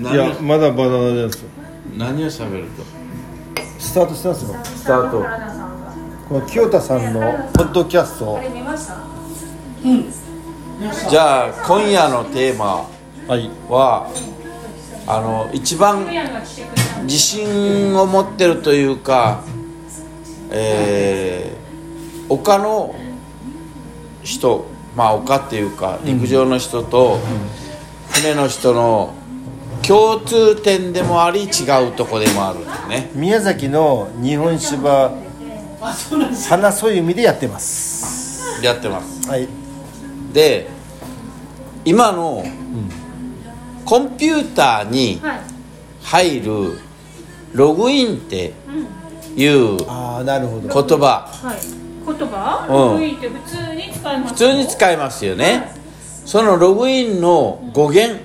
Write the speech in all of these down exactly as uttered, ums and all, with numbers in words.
いや、まだバナナです。何を喋るとスタートしてますか。スタート。この清田さんのポッドキャスト、うん、じゃあ今夜のテーマは、はい、あの一番自信を持ってるというか、えー、他の人、まあ丘っていうか陸上の人と船の人の共通点でもあり違うとこでもあるんですね。宮崎の日本芝花そゆみでやってますやってます、はい、で今のコンピューターに入るログインっていう言葉、言葉、うん、ログインって普通に使います。普通に使いますよね、はい、そのログインの語源、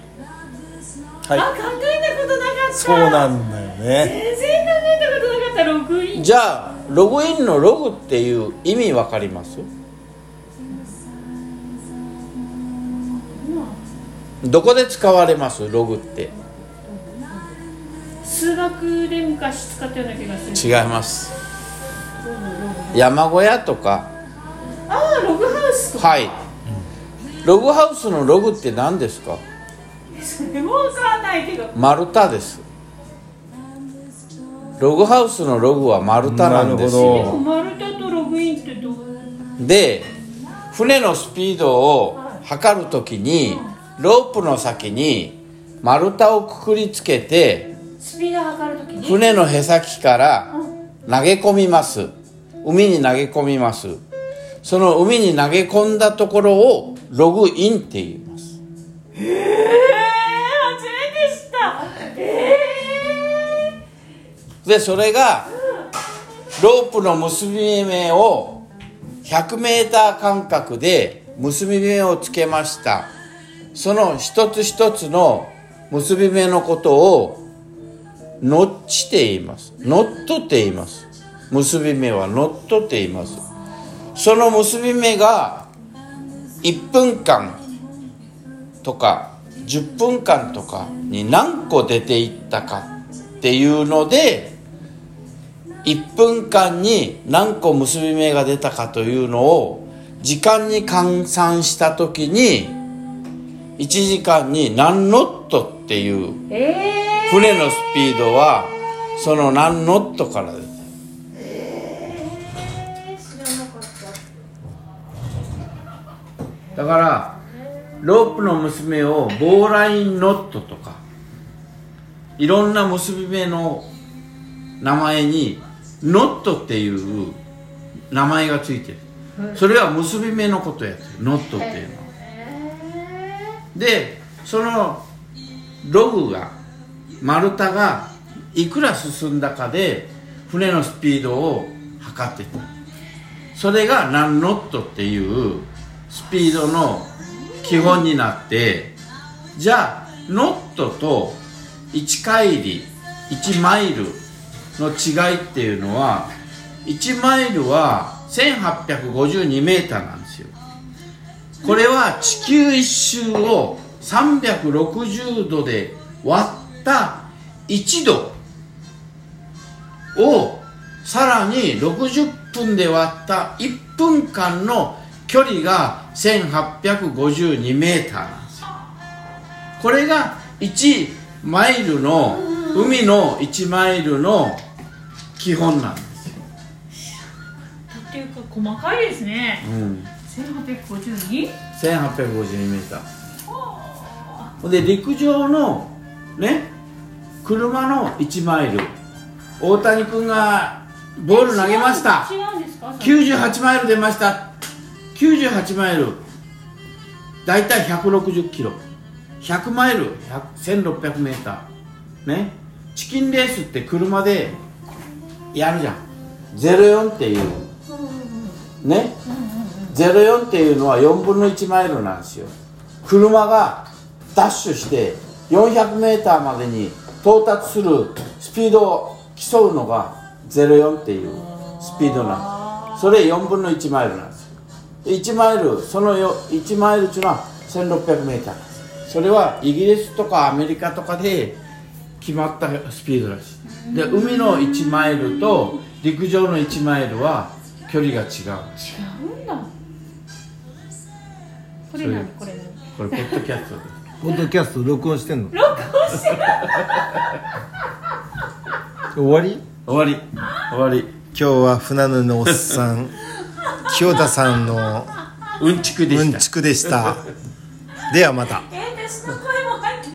はい、あ、考えたことなかった。そうなんだよね。全然考えたことなかった。ログイン、じゃあログインのログっていう意味わかります？どこで使われます？ログって数学で昔使ったような気がする。違います。山小屋とか、あ、ログハウスとか、はい、ログハウスのログって何ですか？それも分からないけど丸太です。ログハウスのログは丸太なんですよ。でも丸太とログインってどうで、船のスピードを測るときにロープの先に丸太をくくりつけてスピード測るときに船のへさきから投げ込みます。海に投げ込みます。その海に投げ込んだところをログインって言います。へえー、初めて知った。えー、でそれがロープの結び目をひゃくメーター間隔で結び目をつけました。その一つ一つの結び目のことをノッチって言います。ノットって言います。結び目はノットって言います。その結び目がいっぷんかんとかじゅっぷんかんとかに何個出ていったかっていうので、いっぷんかんに何個結び目が出たかというのを時間に換算したときに、いちじかんに何ノットっていう船のスピードはその何ノットからです。だからロープの結び目をボーラインノットとかいろんな結び目の名前にノットっていう名前がついてる。それは結び目のことやってる。ノットっていうのはで、そのログが丸太がいくら進んだかで船のスピードを測ってた。それが何ノットっていうスピードの基本になって、じゃあノットといちかいりいちマイルの違いっていうのは、いちマイルはせんはっぴゃくごじゅうにメーターなんですよ。これは地球一周をさんびゃくろくじゅうどで割ったいちどをさらにろくじゅっぷんで割ったいっぷんかんの距離がせんはっぴゃくごじゅうにメーターなんですよ。これがいちマイルの、海のいちマイルの基本なんですよ。っていうか細かいですね。うん。せんはっぴゃくごじゅうに？ せんはっぴゃくごじゅうにメーター。ほで陸上のね、車のいちマイル。大谷君がボール投げました。違うんですか？きゅうじゅうはちマイル出ました。きゅうじゅうはちマイル、だいたいひゃくろくじゅっキロ、ひゃくマイル、せんろっぴゃくメーター、ね、チキンレースって車でやるじゃん。ゼロよんっていうね、ゼロよんっていうのはよんぶんのいちマイルなんですよ。車がダッシュしてよんひゃくメーターまでに到達するスピードを競うのがゼロよんっていうスピードなんです。それよんぶんのいちマイルなんです。いちマイル、そのよん いちマイルっていうのはせんろっぴゃくメーター。それはイギリスとかアメリカとかで決まったスピードらしい。で、海のいちマイルと陸上のいちマイルは距離が違う。違うんだ。これ何？これ何？これポッドキャストです。ポッドキャスト録音してんの？録音してる。終わり？終わり。終わり。今日は船乗りのおっさん清田さんのうんちくでした。うんちくでした。ではまた。